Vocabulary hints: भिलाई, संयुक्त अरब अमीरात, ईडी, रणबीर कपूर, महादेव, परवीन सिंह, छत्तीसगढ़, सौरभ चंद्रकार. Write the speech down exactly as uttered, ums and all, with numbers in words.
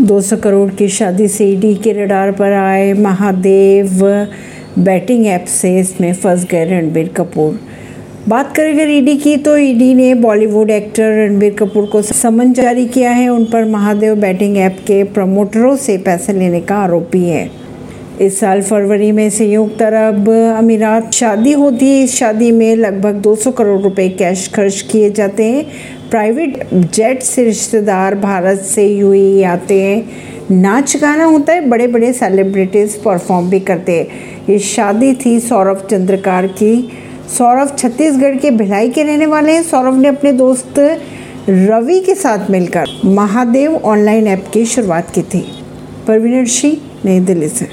दो सौ करोड़ की शादी से ईडी के रडार पर आए महादेव, बैटिंग ऐप से इसमें फंस गए रणबीर कपूर। बात करें अगर ईडी की तो ईडी ने बॉलीवुड एक्टर रणबीर कपूर को समन जारी किया है। उन पर महादेव बैटिंग ऐप के प्रमोटरों से पैसे लेने का आरोप भी है। इस साल फरवरी में संयुक्त अरब अमीरात शादी होती है। इस शादी में लगभग दो सौ करोड़ रुपए कैश खर्च किए जाते हैं। प्राइवेट जेट से रिश्तेदार भारत से यूएई आते हैं। नाच गाना होता है, बड़े बड़े सेलिब्रिटीज़ परफॉर्म भी करते हैं। ये शादी थी सौरभ चंद्रकार की। सौरभ छत्तीसगढ़ के भिलाई के रहने वाले हैं। सौरभ ने अपने दोस्त रवि के साथ मिलकर महादेव ऑनलाइन ऐप की शुरुआत की थी। परवीन सिंह, नई दिल्ली से।